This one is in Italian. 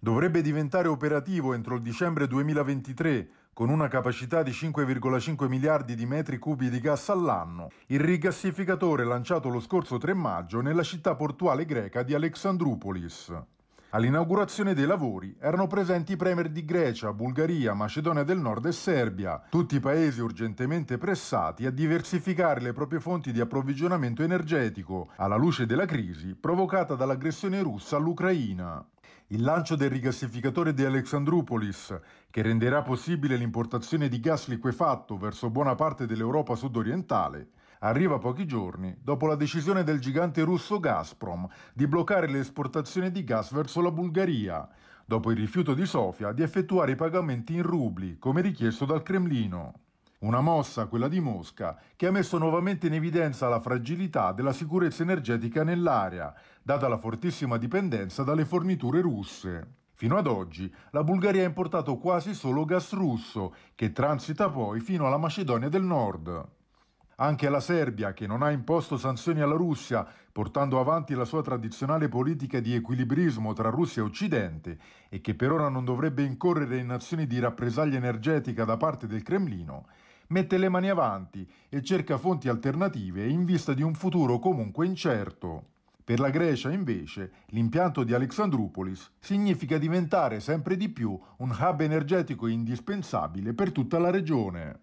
Dovrebbe diventare operativo entro il dicembre 2023, con una capacità di 5,5 miliardi di metri cubi di gas all'anno, il rigassificatore lanciato lo scorso 3 maggio nella città portuale greca di Alexandroupolis. All'inaugurazione dei lavori erano presenti i premier di Grecia, Bulgaria, Macedonia del Nord e Serbia, tutti paesi urgentemente pressati a diversificare le proprie fonti di approvvigionamento energetico, alla luce della crisi provocata dall'aggressione russa all'Ucraina. Il lancio del rigassificatore di Alexandroupolis, che renderà possibile l'importazione di gas liquefatto verso buona parte dell'Europa sudorientale, arriva pochi giorni dopo la decisione del gigante russo Gazprom di bloccare le esportazioni di gas verso la Bulgaria, dopo il rifiuto di Sofia di effettuare i pagamenti in rubli, come richiesto dal Cremlino. Una mossa, quella di Mosca, che ha messo nuovamente in evidenza la fragilità della sicurezza energetica nell'area, data la fortissima dipendenza dalle forniture russe. Fino ad oggi la Bulgaria ha importato quasi solo gas russo, che transita poi fino alla Macedonia del Nord. Anche la Serbia, che non ha imposto sanzioni alla Russia, portando avanti la sua tradizionale politica di equilibrismo tra Russia e Occidente, e che per ora non dovrebbe incorrere in azioni di rappresaglia energetica da parte del Cremlino, mette le mani avanti e cerca fonti alternative in vista di un futuro comunque incerto. Per la Grecia, invece, l'impianto di Alexandroupolis significa diventare sempre di più un hub energetico indispensabile per tutta la regione.